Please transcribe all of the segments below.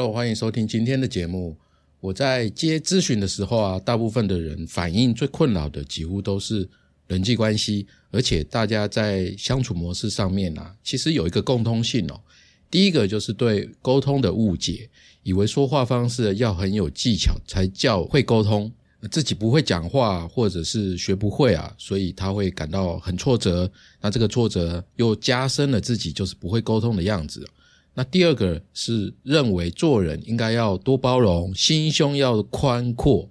Hello， 欢迎收听今天的节目。我在接咨询的时候啊，大部分的人反映最困扰的几乎都是人际关系，而且大家在相处模式上面啊，其实有一个共通性哦。第一个就是对沟通的误解，以为说话方式要很有技巧才叫会沟通，自己不会讲话或者是学不会啊，所以他会感到很挫折，那这个挫折又加深了自己就是不会沟通的样子。那第二个是认为做人应该要多包容，心胸要宽阔，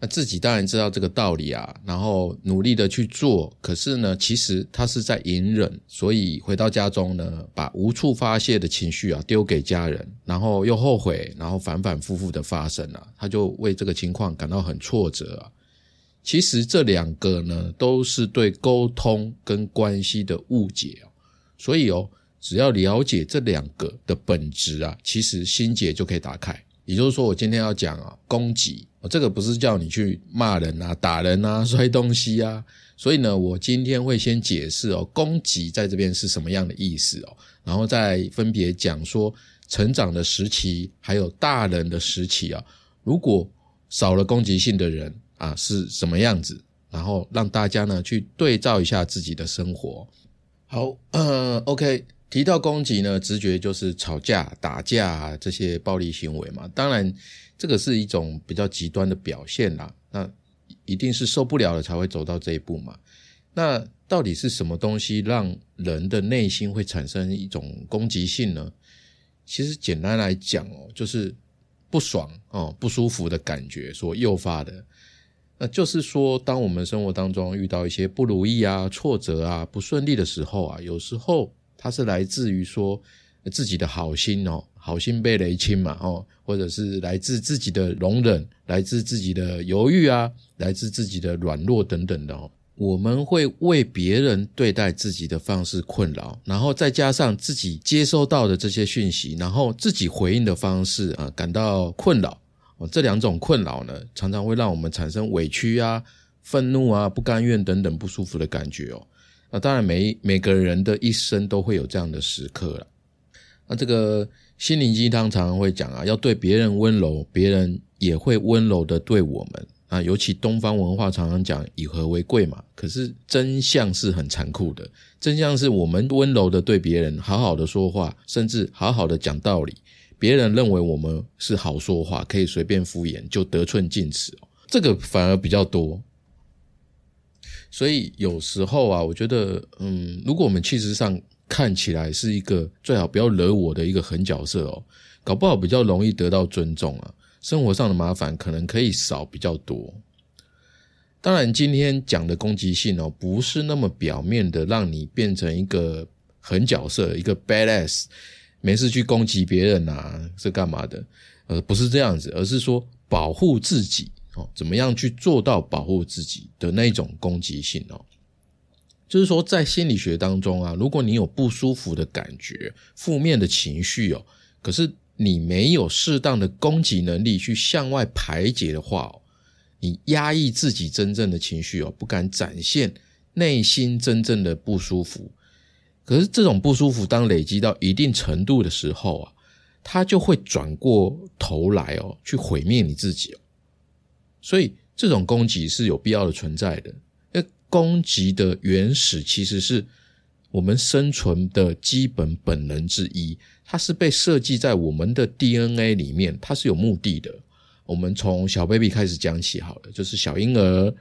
那自己当然知道这个道理啊，然后努力的去做，可是呢其实他是在隐忍，所以回到家中呢，把无处发泄的情绪啊丢给家人，然后又后悔，然后反反复复的发生啊，他就为这个情况感到很挫折啊。其实这两个呢都是对沟通跟关系的误解啊，所以只要了解这两个的本质啊，其实心结就可以打开。也就是说我今天要讲攻击，这个不是叫你去骂人啊，打人啊，摔东西啊，所以呢我今天会先解释攻击在这边是什么样的意思然后再分别讲说成长的时期还有大人的时期如果少了攻击性的人啊是什么样子，然后让大家呢去对照一下自己的生活。好OK，提到攻击呢，直觉就是吵架、打架啊，这些暴力行为嘛。当然，这个是一种比较极端的表现啦。那一定是受不了了才会走到这一步嘛。那到底是什么东西让人的内心会产生一种攻击性呢？其实简单来讲就是不爽不舒服的感觉所诱发的。那就是说，当我们生活当中遇到一些不如意啊、挫折啊、不顺利的时候啊，有时候它是来自于说自己的好心好心被雷侵嘛或者是来自自己的容忍，来自自己的犹豫啊，来自自己的软弱等等的我们会为别人对待自己的方式困扰，然后再加上自己接收到的这些讯息，然后自己回应的方式感到困扰这两种困扰呢，常常会让我们产生委屈啊、愤怒啊、不甘愿等等不舒服的感觉那当然每个人的一生都会有这样的时刻啦。那这个心灵鸡汤常常会讲要对别人温柔，别人也会温柔的对我们。那尤其东方文化常常讲以和为贵嘛，可是真相是很残酷的。真相是我们温柔的对别人，好好的说话，甚至好好的讲道理，别人认为我们是好说话，可以随便敷衍，就得寸进尺这个反而比较多。所以有时候啊，我觉得如果我们气质上看起来是一个最好不要惹我的一个狠角色搞不好比较容易得到尊重啊，生活上的麻烦可能可以少比较多。当然今天讲的攻击性不是那么表面的让你变成一个狠角色，一个 badass 没事去攻击别人啊是干嘛的不是这样子，而是说保护自己怎么样去做到保护自己的那种攻击性就是说在心理学当中啊，如果你有不舒服的感觉、负面的情绪可是你没有适当的攻击能力去向外排解的话你压抑自己真正的情绪不敢展现内心真正的不舒服，可是这种不舒服当累积到一定程度的时候啊，它就会转过头来去毁灭你自己所以这种攻击是有必要的存在的，因为攻击的原始其实是我们生存的基本本能之一，它是被设计在我们的 DNA 里面，它是有目的的。我们从小 baby 开始讲起好了，就是小婴儿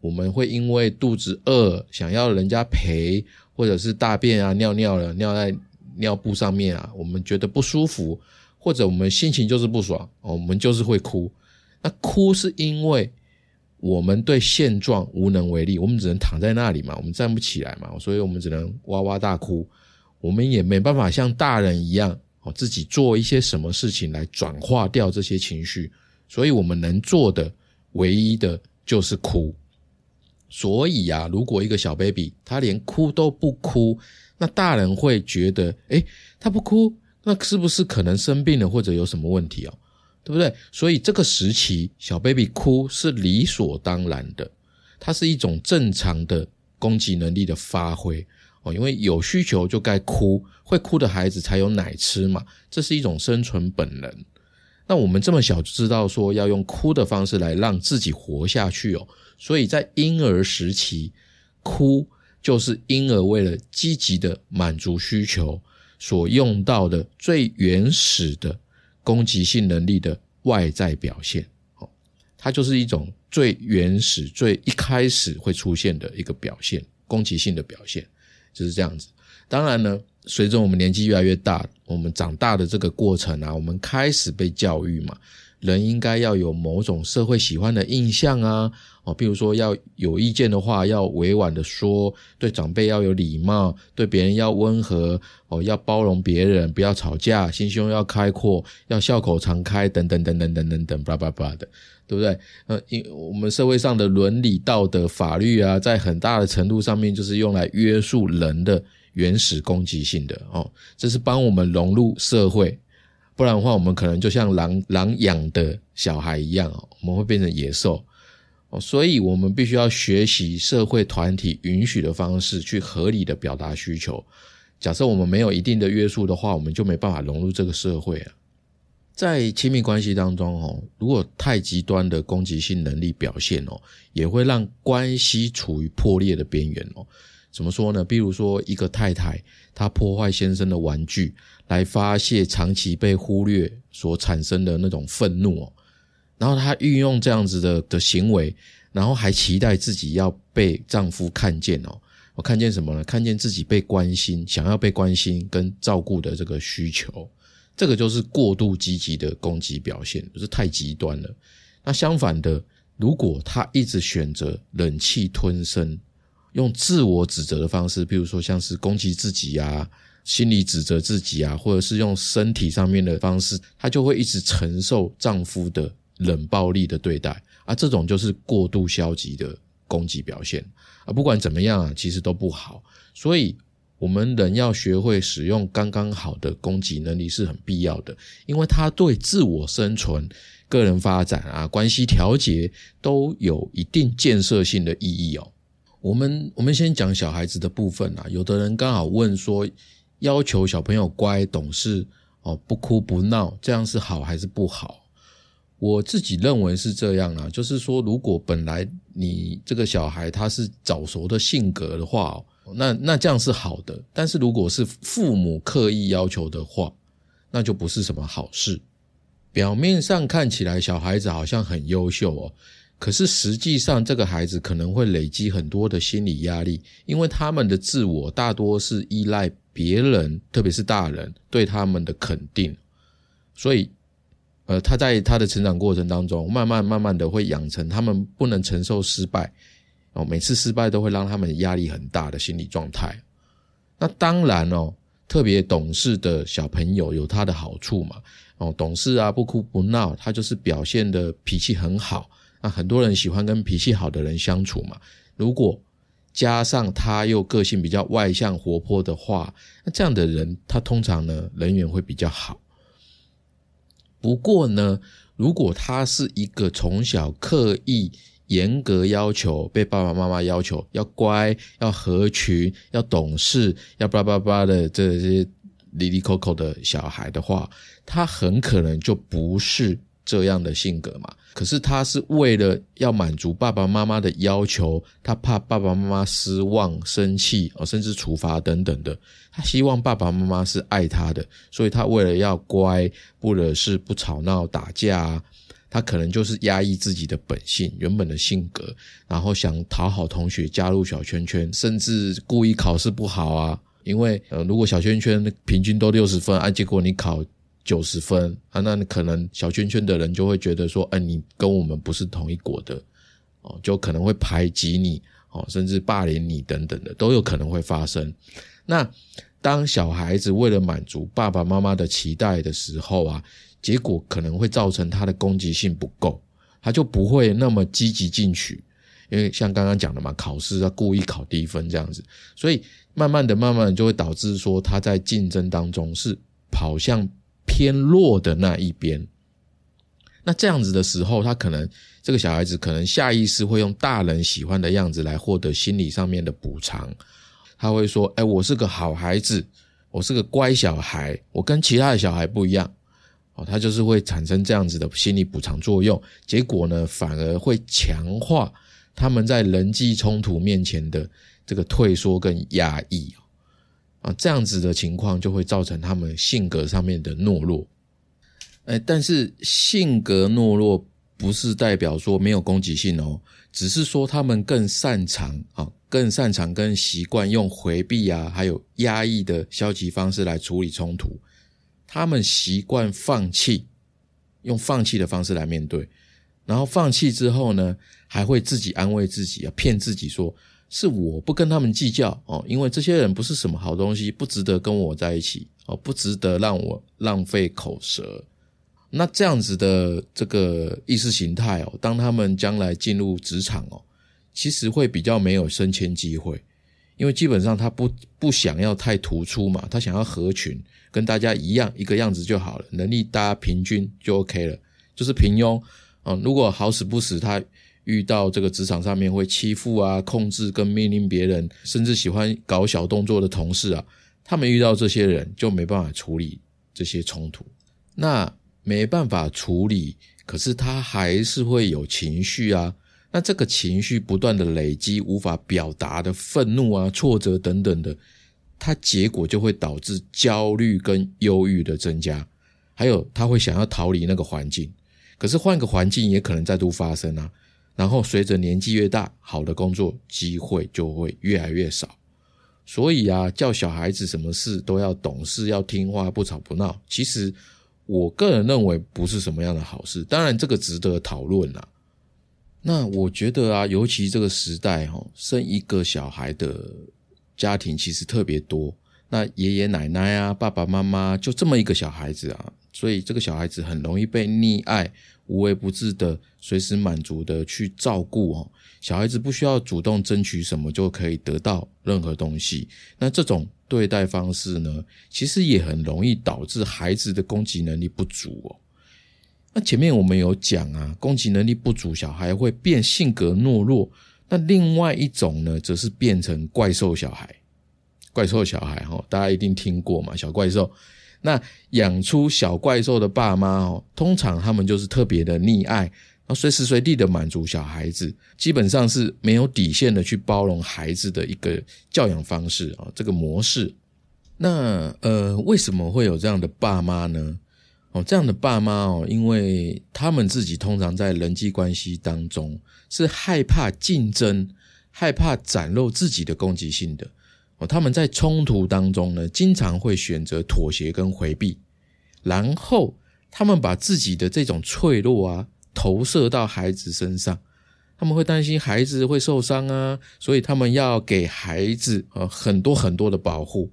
我们会因为肚子饿想要人家陪，或者是大便啊尿尿了尿在尿布上面啊，我们觉得不舒服，或者我们心情就是不爽我们就是会哭。那哭是因为我们对现状无能为力，我们只能躺在那里嘛，我们站不起来嘛，所以我们只能哇哇大哭，我们也没办法像大人一样自己做一些什么事情来转化掉这些情绪，所以我们能做的唯一的就是哭。所以啊，如果一个小 baby 他连哭都不哭，那大人会觉得他不哭那是不是可能生病了或者有什么问题对不对？所以这个时期小 baby 哭是理所当然的，它是一种正常的攻击能力的发挥因为有需求就该哭，会哭的孩子才有奶吃嘛，这是一种生存本能。那我们这么小就知道说要用哭的方式来让自己活下去哦。所以在婴儿时期，哭就是婴儿为了积极的满足需求所用到的最原始的攻击性能力的外在表现。它就是一种最原始最一开始会出现的一个表现，攻击性的表现就是这样子。当然呢，随着我们年纪越来越大，我们长大的这个过程啊，我们开始被教育嘛，人应该要有某种社会喜欢的印象啊，比如说要有意见的话要委婉的说，对长辈要有礼貌，对别人要温和，要包容别人，不要吵架，心胸要开阔，要笑口常开，等等等等等等等巴拉巴拉的，对不对？我们社会上的伦理道德法律啊，在很大的程度上面就是用来约束人的原始攻击性的这是帮我们融入社会，不然的话我们可能就像狼养的小孩一样我们会变成野兽所以我们必须要学习社会团体允许的方式去合理的表达需求。假设我们没有一定的约束的话，我们就没办法融入这个社会了。在亲密关系当中如果太极端的攻击性能力表现也会让关系处于破裂的边缘怎么说呢？比如说一个太太，她破坏先生的玩具来发泄长期被忽略所产生的那种愤怒然后她运用这样子的行为，然后还期待自己要被丈夫看见我看见什么呢？看见自己被关心，想要被关心跟照顾的这个需求，这个就是过度积极的攻击表现，就是太极端了。那相反的，如果她一直选择忍气吞声，用自我指责的方式，比如说像是攻击自己啊，心理指责自己啊，或者是用身体上面的方式，她就会一直承受丈夫的冷暴力的对待啊，这种就是过度消极的攻击表现啊。不管怎么样啊，其实都不好，所以我们人要学会使用刚刚好的攻击能力是很必要的，因为它对自我生存、个人发展啊、关系调节都有一定建设性的意义我们先讲小孩子的部分啦。有的人刚好问说，要求小朋友乖懂事不哭不闹，这样是好还是不好？我自己认为是这样啦，就是说如果本来你这个小孩他是早熟的性格的话那这样是好的，但是如果是父母刻意要求的话，那就不是什么好事。表面上看起来小孩子好像很优秀可是实际上这个孩子可能会累积很多的心理压力，因为他们的自我大多是依赖别人，特别是大人对他们的肯定，所以他在他的成长过程当中慢慢的会养成他们不能承受失败每次失败都会让他们压力很大的心理状态。那当然特别懂事的小朋友有他的好处嘛懂事啊，不哭不闹，他就是表现的脾气很好，那很多人喜欢跟脾气好的人相处嘛，如果加上他又个性比较外向活泼的话，那这样的人他通常呢人缘会比较好。不过呢，如果他是一个从小刻意严格要求，被爸爸妈妈要求要乖要合群要懂事要巴拉巴拉的这些哩哩扣扣的小孩的话，他很可能就不是这样的性格嘛。可是他是为了要满足爸爸妈妈的要求，他怕爸爸妈妈失望生气甚至处罚等等的，他希望爸爸妈妈是爱他的，所以他为了要乖不惹事不吵闹打架他可能就是压抑自己的本性原本的性格，然后想讨好同学加入小圈圈，甚至故意考试不好因为如果小圈圈平均都60分结果你考90分那可能小圈圈的人就会觉得说你跟我们不是同一国的就可能会排挤你甚至霸凌你等等的都有可能会发生。那当小孩子为了满足爸爸妈妈的期待的时候结果可能会造成他的攻击性不够，他就不会那么积极进取，因为像刚刚讲的嘛，考试他故意考低分这样子，所以慢慢的就会导致说他在竞争当中是跑向偏弱的那一边。那这样子的时候，他可能这个小孩子可能下意识会用大人喜欢的样子来获得心理上面的补偿，他会说我是个好孩子，我是个乖小孩，我跟其他的小孩不一样它就是会产生这样子的心理补偿作用，结果呢反而会强化他们在人际冲突面前的这个退缩跟压抑啊，这样子的情况就会造成他们性格上面的懦弱。但是性格懦弱不是代表说没有攻击性哦，只是说他们更擅长跟习惯用回避啊还有压抑的消极方式来处理冲突，他们习惯放弃，用放弃的方式来面对，然后放弃之后呢还会自己安慰自己啊，骗自己说是我不跟他们计较哦，因为这些人不是什么好东西，不值得跟我在一起哦，不值得让我浪费口舌。那这样子的这个意识形态哦，当他们将来进入职场哦，其实会比较没有升迁机会，因为基本上他不想要太突出嘛，他想要合群，跟大家一样一个样子就好了，能力大家平均就 OK 了，就是平庸哦。如果好死不死他遇到这个职场上面会欺负啊控制跟命令别人，甚至喜欢搞小动作的同事啊，他们遇到这些人就没办法处理这些冲突。那没办法处理，可是他还是会有情绪啊，那这个情绪不断的累积，无法表达的愤怒啊挫折等等的，他结果就会导致焦虑跟忧郁的增加，还有他会想要逃离那个环境，可是换个环境也可能再度发生啊，然后随着年纪越大，好的工作机会就会越来越少。所以啊，叫小孩子什么事都要懂事要听话不吵不闹，其实我个人认为不是什么样的好事，当然这个值得讨论啦。那我觉得啊，尤其这个时代哦，生一个小孩的家庭其实特别多，那爷爷奶奶啊爸爸妈妈就这么一个小孩子啊，所以这个小孩子很容易被溺爱，无微不至的随时满足的去照顾哦。小孩子不需要主动争取什么就可以得到任何东西，那这种对待方式呢其实也很容易导致孩子的攻击能力不足哦。那前面我们有讲啊，攻击能力不足小孩会变性格懦弱，那另外一种呢则是变成怪兽小孩。怪兽小孩哦，大家一定听过嘛，小怪兽。那养出小怪兽的爸妈哦，通常他们就是特别的溺爱，然后随时随地的满足小孩子，基本上是没有底线的去包容孩子的一个教养方式啊，这个模式。那为什么会有这样的爸妈呢？哦，这样的爸妈哦，因为他们自己通常在人际关系当中是害怕竞争，害怕展露自己的攻击性的。他们在冲突当中呢，经常会选择妥协跟回避，然后他们把自己的这种脆弱啊投射到孩子身上，他们会担心孩子会受伤啊，所以他们要给孩子很多很多的保护，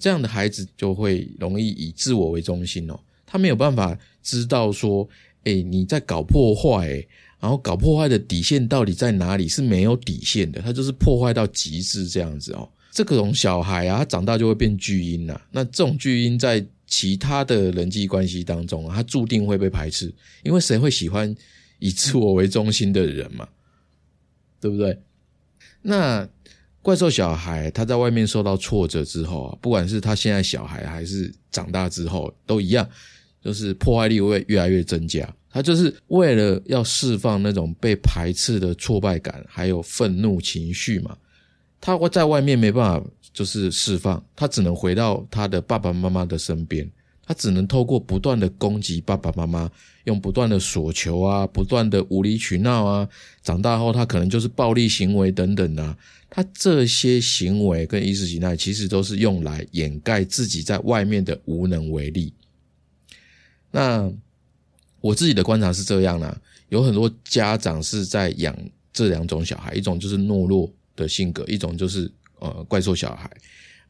这样的孩子就会容易以自我为中心哦，他没有办法知道说你在搞破坏然后搞破坏的底线到底在哪里，是没有底线的，他就是破坏到极致这样子哦。这种小孩啊，他长大就会变巨婴啊，那这种巨婴在其他的人际关系当中啊，他注定会被排斥，因为谁会喜欢以自我为中心的人嘛，对不对？那怪兽小孩他在外面受到挫折之后啊，不管是他现在小孩还是长大之后都一样，就是破坏力会越来越增加，他就是为了要释放那种被排斥的挫败感还有愤怒情绪嘛，他在外面没办法就是释放，他只能回到他的爸爸妈妈的身边，他只能透过不断的攻击爸爸妈妈，用不断的索求啊，不断的无理取闹啊，长大后他可能就是暴力行为等等啊，他这些行为跟意识形态其实都是用来掩盖自己在外面的无能为力。那我自己的观察是这样啦，有很多家长是在养这两种小孩，一种就是懦弱的性格，一种就是怪兽小孩，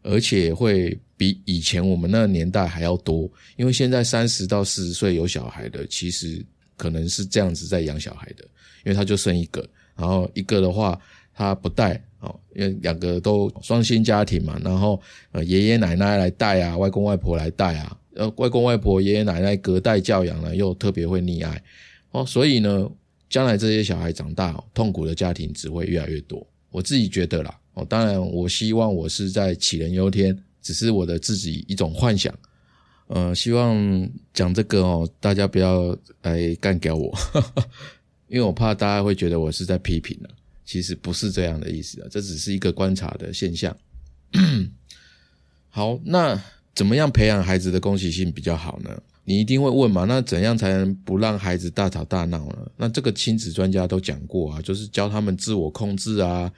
而且会比以前我们那个年代还要多，因为现在30到40岁有小孩的其实可能是这样子在养小孩的，因为他就生一个，然后一个的话他不带因为两个都双薪家庭嘛，然后爷爷奶奶来带啊，外公外婆来带啊，外公外婆爷爷奶奶隔代教养呢，又特别会溺爱所以呢将来这些小孩长大痛苦的家庭只会越来越多，我自己觉得啦当然我希望我是在杞人忧天，只是我的自己一种幻想希望讲这个哦，大家不要来干掉我，因为我怕大家会觉得我是在批评了，其实不是这样的意思啊，这只是一个观察的现象。好，那怎么样培养孩子的攻击性比较好呢？你一定会问嘛，那怎样才能不让孩子大吵大闹呢？那这个亲子专家都讲过啊，就是教他们自我控制啊，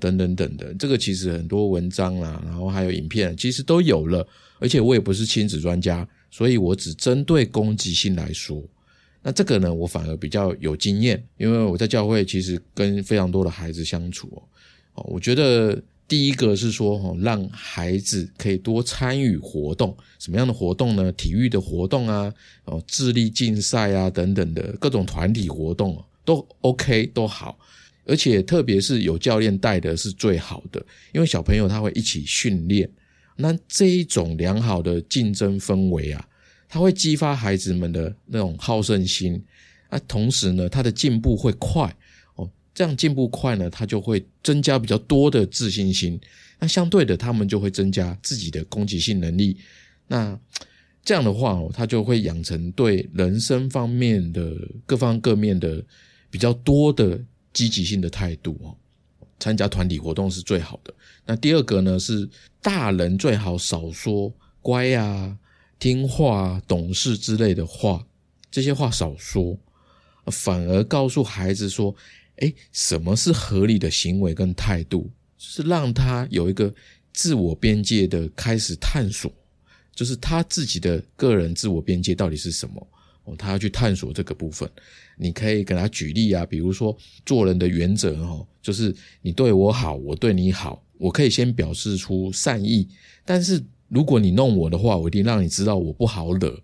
等等等的，这个其实很多文章啦，然后还有影片其实都有了，而且我也不是亲子专家，所以我只针对攻击性来说。那这个呢，我反而比较有经验，因为我在教会其实跟非常多的孩子相处哦。我觉得第一个是说，让孩子可以多参与活动。什么样的活动呢？体育的活动啊，智力竞赛啊等等的各种团体活动都 OK 都好，而且特别是有教练带的是最好的，因为小朋友他会一起训练，那这一种良好的竞争氛围啊，他会激发孩子们的那种好胜心啊，同时呢他的进步会快，这样进步快呢，他就会增加比较多的自信心，那相对的他们就会增加自己的攻击性能力，那这样的话他就会养成对人生方面的各方各面的比较多的积极性的态度哦。参加团体活动是最好的。那第二个呢，是大人最好少说乖啊、听话啊、懂事之类的话，这些话少说，反而告诉孩子说什么是合理的行为跟态度，就是让他有一个自我边界的开始探索，就是他自己的个人自我边界到底是什么，他要去探索这个部分。你可以给他举例啊，比如说做人的原则就是你对我好，我对你好，我可以先表示出善意，但是如果你弄我的话，我一定让你知道我不好惹。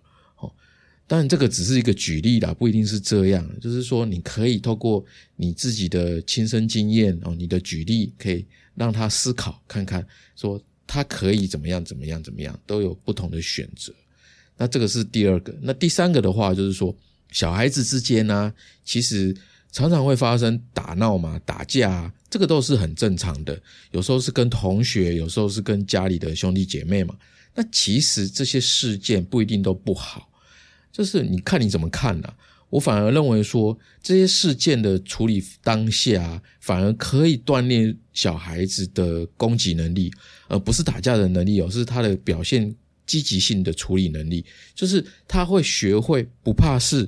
当然这个只是一个举例啦，不一定是这样，就是说你可以透过你自己的亲身经验，你的举例可以让他思考看看，说他可以怎么样怎么样怎么样，都有不同的选择。那这个是第二个。那第三个的话就是说，小孩子之间啊，其实常常会发生打闹嘛、打架啊，这个都是很正常的，有时候是跟同学，有时候是跟家里的兄弟姐妹嘛。那其实这些事件不一定都不好，就是你看你怎么看啦。我反而认为说，这些事件的处理当下啊，反而可以锻炼小孩子的攻击能力，不是打架的能力，是他的表现积极性的处理能力，就是他会学会不怕事，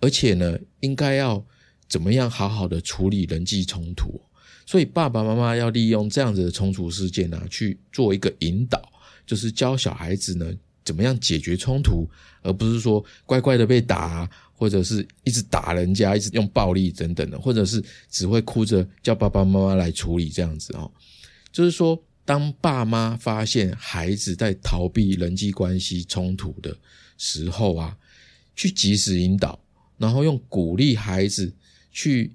而且呢应该要怎么样好好的处理人际冲突。所以爸爸妈妈要利用这样子的冲突事件啊，去做一个引导，就是教小孩子呢怎么样解决冲突，而不是说乖乖的被打，或者是一直打人家，一直用暴力等等的，或者是只会哭着叫爸爸妈妈来处理这样子就是说当爸妈发现孩子在逃避人际关系冲突的时候啊，去及时引导，然后用鼓励孩子去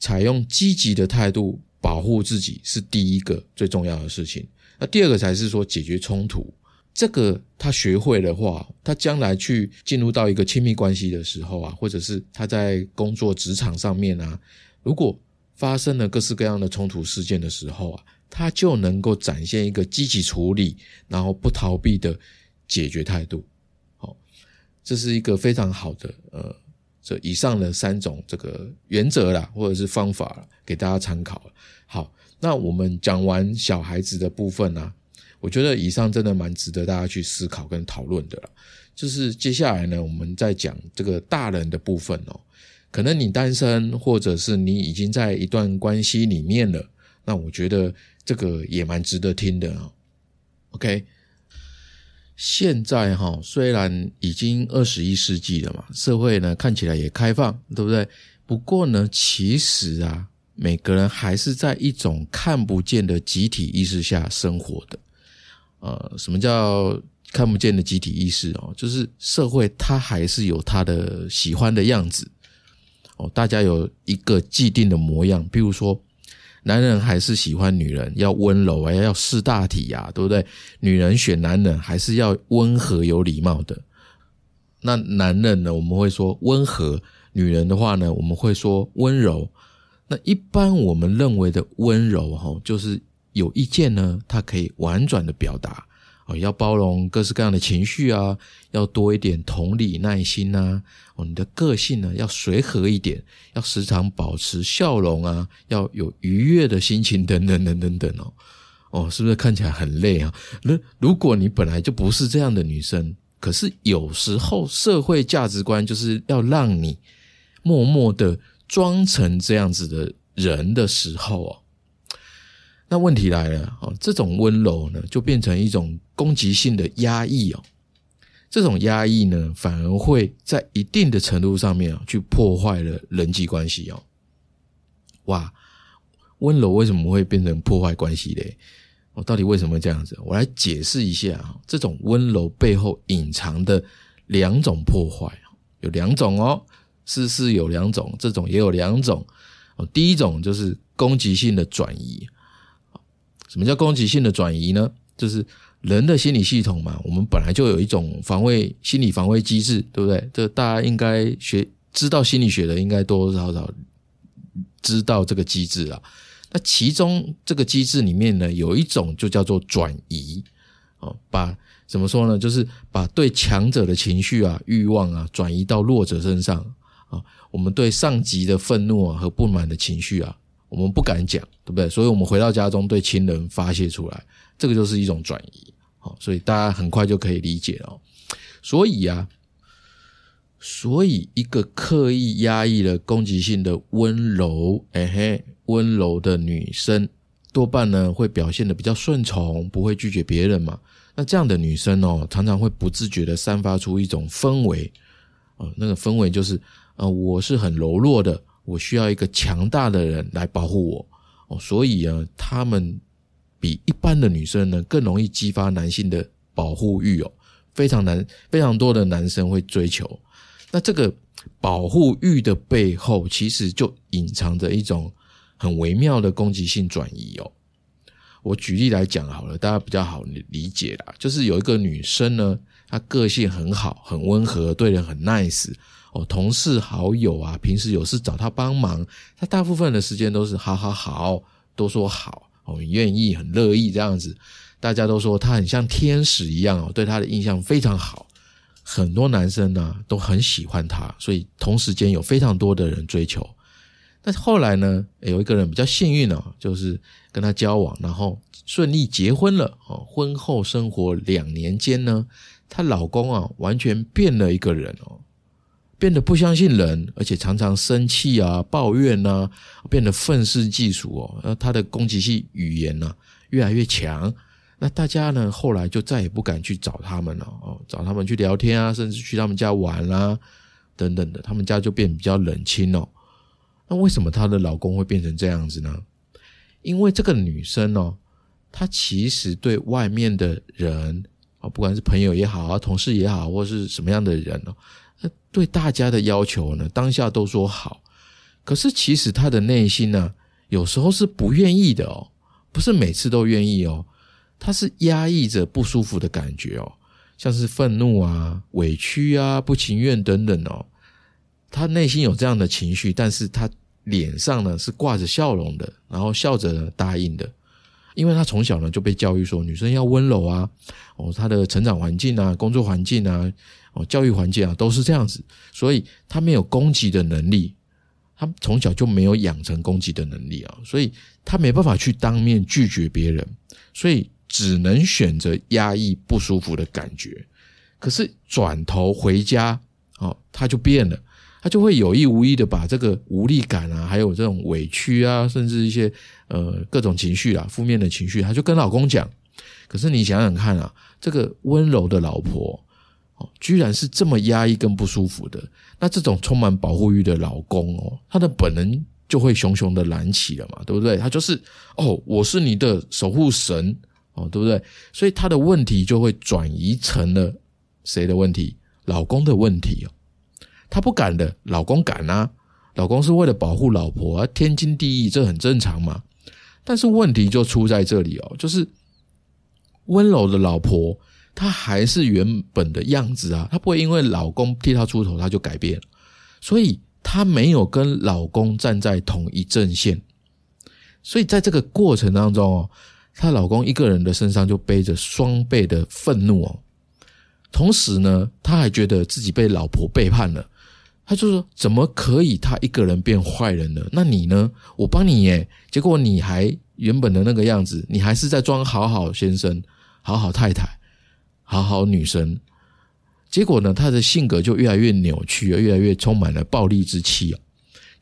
采用积极的态度保护自己，是第一个最重要的事情。那第二个才是说解决冲突，这个他学会的话，他将来去进入到一个亲密关系的时候啊，或者是他在工作职场上面啊，如果发生了各式各样的冲突事件的时候啊，他就能够展现一个积极处理，然后不逃避的解决态度。这是一个非常好的这以上的三种这个原则啦，或者是方法啦，给大家参考。好，那我们讲完小孩子的部分啊，我觉得以上真的蛮值得大家去思考跟讨论的啦。就是接下来呢，我们再讲这个大人的部分可能你单身，或者是你已经在一段关系里面了，那我觉得这个也蛮值得听的OK， 现在虽然已经21世纪了嘛，社会呢看起来也开放，对不对？不过呢，其实啊，每个人还是在一种看不见的集体意识下生活的。什么叫看不见的集体意识就是社会它还是有它的喜欢的样子大家有一个既定的模样，比如说男人还是喜欢女人，要温柔啊，要识大体啊，对不对？女人选男人还是要温和有礼貌的。那男人呢，我们会说温和；女人的话呢，我们会说温柔。那一般我们认为的温柔就是有意见呢，它可以婉转的表达，要包容各式各样的情绪啊，要多一点同理耐心啊，你的个性呢要随和一点，要时常保持笑容啊，要有愉悦的心情等等等等等是不是看起来很累啊？如果你本来就不是这样的女生，可是有时候社会价值观就是要让你默默的装成这样子的人的时候那问题来了这种温柔呢就变成一种攻击性的压抑这种压抑呢反而会在一定的程度上面去破坏了人际关系哇，温柔为什么会变成破坏关系嘞？到底为什么这样子？我来解释一下这种温柔背后隐藏的两种破坏，有两种世事有两种，这种也有两种。第一种就是攻击性的转移。什么叫攻击性的转移呢？就是人的心理系统嘛，我们本来就有一种心理防卫机制，对不对？这大家应该知道心理学的，应该多多少少知道这个机制啦。那其中这个机制里面呢，有一种就叫做转移。怎么说呢？就是把对强者的情绪啊、欲望啊，转移到弱者身上。我们对上级的愤怒和不满的情绪啊，我们不敢讲，对不对？所以我们回到家中对亲人发泄出来，这个就是一种转移。所以大家很快就可以理解了。所以一个刻意压抑了攻击性的温柔的女生多半呢会表现得比较顺从，不会拒绝别人嘛。那这样的女生常常会不自觉地散发出一种氛围。那个氛围就是我是很柔弱的，我需要一个强大的人来保护我。所以她们比一般的女生呢更容易激发男性的保护欲非常多的男生会追求。那这个保护欲的背后其实就隐藏着一种很微妙的攻击性转移我举例来讲好了，大家比较好理解啦。就是有一个女生呢，她个性很好，很温和，对人很 nice 同事好友啊，平时有事找她帮忙，她大部分的时间都是好好好，都说好愿意很乐意这样子，大家都说她很像天使一样对她的印象非常好。很多男生呢都很喜欢她，所以同时间有非常多的人追求。但是后来呢，有一个人比较幸运就是跟她交往，然后顺利结婚了婚后生活2年间呢，她老公完全变了一个人变得不相信人，而且常常生气啊、抱怨啊，变得愤世嫉俗她的攻击性语言越来越强。那大家呢后来就再也不敢去找他们了找他们去聊天啊，甚至去他们家玩啊等等的，他们家就变比较冷清那为什么她的老公会变成这样子呢？因为这个女生她其实对外面的人不管是朋友也好啊、同事也好，或是什么样的人对大家的要求呢当下都说好，可是其实她的内心呢有时候是不愿意的不是每次都愿意他是压抑着不舒服的感觉像是愤怒啊、委屈啊、不情愿等等他内心有这样的情绪，但是他脸上呢是挂着笑容的，然后笑着呢答应的。因为他从小呢就被教育说女生要温柔啊他的成长环境啊、工作环境啊、教育环境啊都是这样子，所以他没有攻击的能力，他从小就没有养成攻击的能力所以他没办法去当面拒绝别人，所以只能选择压抑不舒服的感觉。可是转头回家他就变了，他就会有意无意的把这个无力感啊，还有这种委屈啊，甚至一些各种情绪负面的情绪，他就跟老公讲。可是你想想看这个温柔的老婆居然是这么压抑跟不舒服的，那这种充满保护欲的老公他的本能就会熊熊的燃起了嘛，对不对？他就是我是你的守护神对不对？所以他的问题就会转移成了谁的问题？老公的问题他不敢的，老公敢啊，老公是为了保护老婆天经地义，这很正常嘛。但是问题就出在这里就是温柔的老婆她还是原本的样子她不会因为老公替她出头她就改变，所以她没有跟老公站在同一阵线。所以在这个过程当中她老公一个人的身上就背着双倍的愤怒哦。同时呢，她还觉得自己被老婆背叛了，她就说怎么可以她一个人变坏人了？那你呢？我帮你耶，结果你还原本的那个样子，你还是在装好好先生、好好太太、好好女生。结果呢，她的性格就越来越扭曲，越来越充满了暴力之气哦。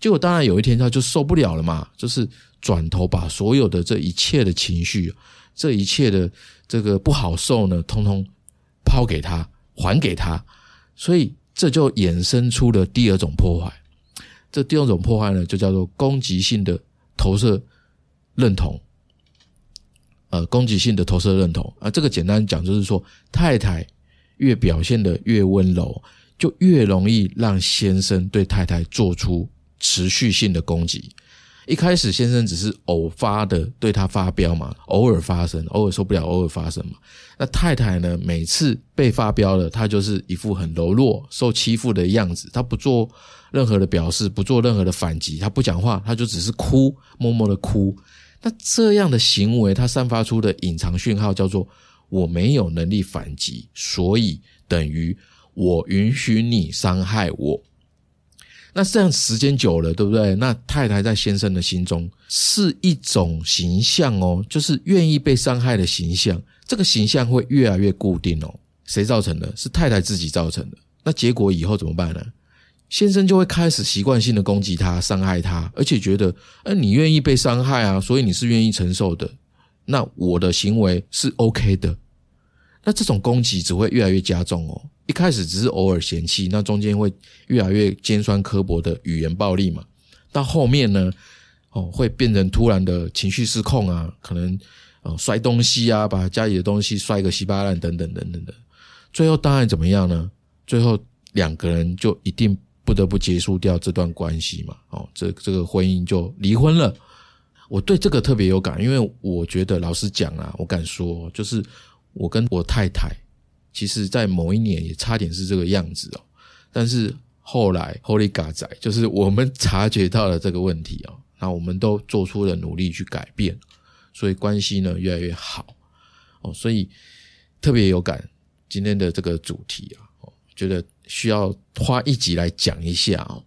结果当然有一天她就受不了了嘛，就是转头把所有的这一切的情绪、这一切的这个不好受呢，通通抛给她，还给她。所以这就衍生出了第二种破坏。这第二种破坏呢，就叫做攻击性的投射认同。攻击性的投射认同啊，这个简单讲就是说，太太越表现得越温柔，就越容易让先生对太太做出持续性的攻击。一开始先生只是偶发的对他发飙嘛，偶尔发生，偶尔受不了，偶尔发生嘛。那太太呢，每次被发飙了，她就是一副很柔弱、受欺负的样子，她不做任何的表示，不做任何的反击，她不讲话，她就只是哭，默默的哭。那这样的行为，它散发出的隐藏讯号叫做我没有能力反击，所以等于我允许你伤害我。那这样时间久了，对不对？那太太在先生的心中是一种形象哦，就是愿意被伤害的形象。这个形象会越来越固定哦。谁造成的？是太太自己造成的。那结果以后怎么办呢？先生就会开始习惯性的攻击他、伤害他，而且觉得你愿意被伤害啊，所以你是愿意承受的，那我的行为是 OK 的。那这种攻击只会越来越加重哦。一开始只是偶尔嫌弃，那中间会越来越尖酸刻薄的语言暴力嘛。到后面呢，会变成突然的情绪失控啊，可能摔东西啊，把家里的东西摔个稀巴烂等等等等的。最后当然怎么样呢？最后两个人就一定不得不结束掉这段关系嘛，这个婚姻就离婚了。我对这个特别有感，因为我觉得老实讲啊，我敢说，就是我跟我太太，其实在某一年也差点是这个样子哦。但是后来 Holy God 仔，就是我们察觉到了这个问题哦，那我们都做出了努力去改变，所以关系呢越来越好哦，所以特别有感今天的这个主题啊。觉得需要花一集来讲一下哦。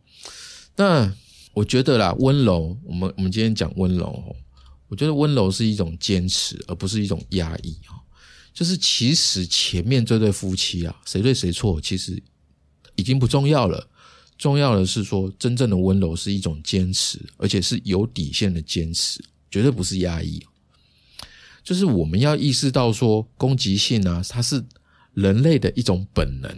那我觉得啦，温柔，我们今天讲温柔哦。我觉得温柔是一种坚持，而不是一种压抑哦。就是其实前面这对夫妻啊，谁对谁错，其实已经不重要了。重要的是说，真正的温柔是一种坚持，而且是有底线的坚持，绝对不是压抑。就是我们要意识到说，攻击性啊，它是人类的一种本能。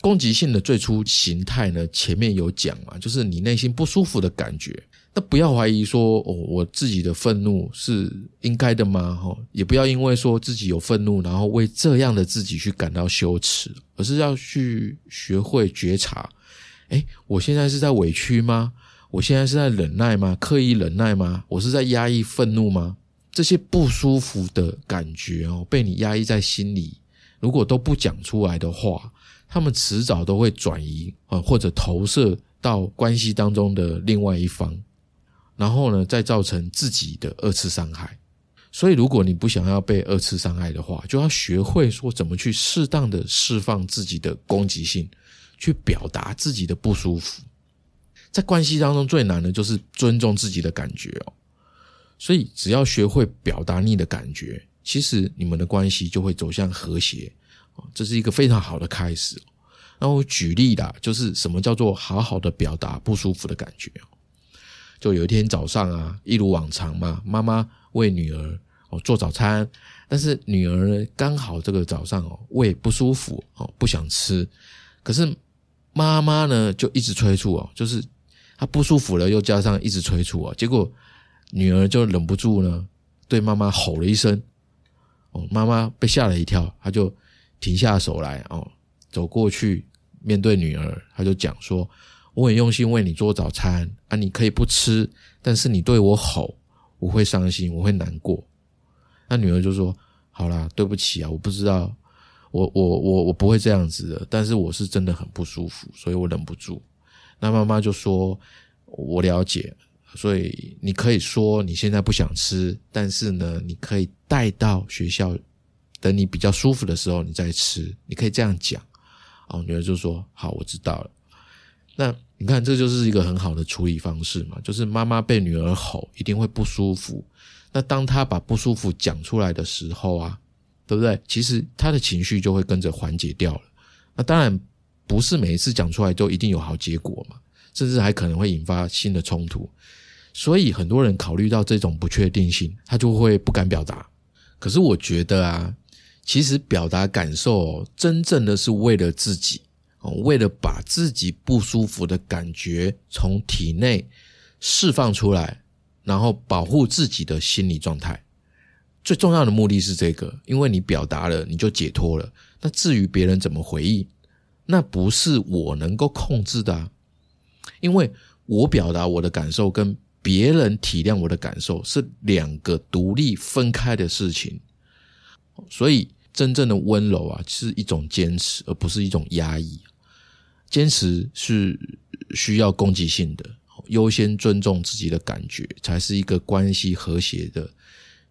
攻击性的最初形态呢，前面有讲嘛，就是你内心不舒服的感觉。那不要怀疑说我自己的愤怒是应该的吗？也不要因为说自己有愤怒，然后为这样的自己去感到羞耻，而是要去学会觉察。我现在是在委屈吗？我现在是在忍耐吗？刻意忍耐吗？我是在压抑愤怒吗？这些不舒服的感觉被你压抑在心里，如果都不讲出来的话，他们迟早都会转移或者投射到关系当中的另外一方，然后呢，再造成自己的二次伤害。所以如果你不想要被二次伤害的话，就要学会说怎么去适当的释放自己的攻击性，去表达自己的不舒服。在关系当中最难的就是尊重自己的感觉哦。所以只要学会表达你的感觉，其实你们的关系就会走向和谐，这是一个非常好的开始。那我举例啦，就是什么叫做好好的表达不舒服的感觉。就有一天早上啊，一如往常嘛，妈妈为女儿做早餐，但是女儿呢刚好这个早上胃不舒服，不想吃。可是妈妈呢就一直催促就是她不舒服了，又加上一直催促结果女儿就忍不住呢对妈妈吼了一声，妈妈被吓了一跳，她就停下手来走过去面对女儿，他就讲说，我很用心为你做早餐啊，你可以不吃，但是你对我吼，我会伤心，我会难过。那女儿就说，好啦，对不起啊，我不知道，我不会这样子的，但是我是真的很不舒服，所以我忍不住。那妈妈就说，我了解，所以你可以说你现在不想吃，但是呢你可以带到学校，等你比较舒服的时候你再吃，你可以这样讲。我女儿就说好，我知道了。那你看，这就是一个很好的处理方式嘛，就是妈妈被女儿吼一定会不舒服，那当她把不舒服讲出来的时候啊，对不对，其实她的情绪就会跟着缓解掉了。那当然不是每一次讲出来都一定有好结果嘛，甚至还可能会引发新的冲突。所以很多人考虑到这种不确定性，他就会不敢表达。可是我觉得啊，其实表达感受真正的是为了自己，为了把自己不舒服的感觉从体内释放出来，然后保护自己的心理状态。最重要的目的是这个，因为你表达了，你就解脱了。那至于别人怎么回应，那不是我能够控制的啊。因为我表达我的感受跟别人体谅我的感受是两个独立分开的事情。所以真正的温柔啊，是一种坚持，而不是一种压抑。坚持是需要攻击性的，优先尊重自己的感觉，才是一个关系和谐的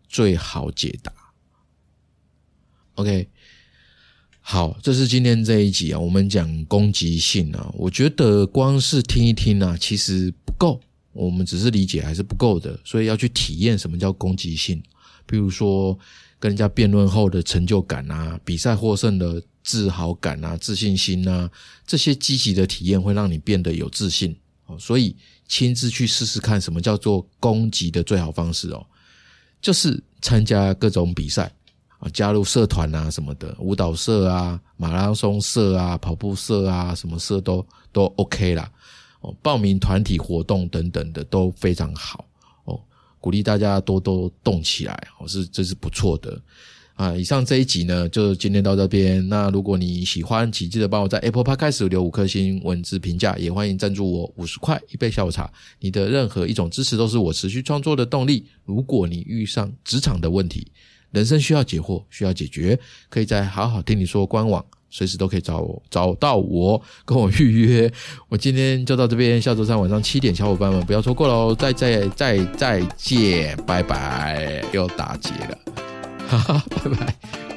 最好解答。 OK， 好，这是今天这一集啊，我们讲攻击性啊，我觉得光是听一听啊，其实不够，我们只是理解还是不够的，所以要去体验什么叫攻击性，比如说跟人家辩论后的成就感啊，比赛获胜的自豪感啊，自信心啊，这些积极的体验会让你变得有自信。所以亲自去试试看什么叫做攻击的最好方式哦，就是参加各种比赛啊，加入社团啊什么的，舞蹈社啊，马拉松社啊，跑步社啊，什么社都 OK 啦。报名团体活动等等的都非常好。鼓励大家多动起来，这是不错的啊。以上这一集呢，就今天到这边。那如果你喜欢，请记得帮我在 Apple Podcast 留5颗星文字评价，也欢迎赞助我50块一杯下午茶。你的任何一种支持都是我持续创作的动力。如果你遇上职场的问题，人生需要解惑，需要解决，可以在好好听你说官网，随时都可以找到我，跟我预约。我今天就到这边，下周三晚上7点，小伙伴们不要错过咯，再见，拜拜，又打结了，哈哈，拜拜。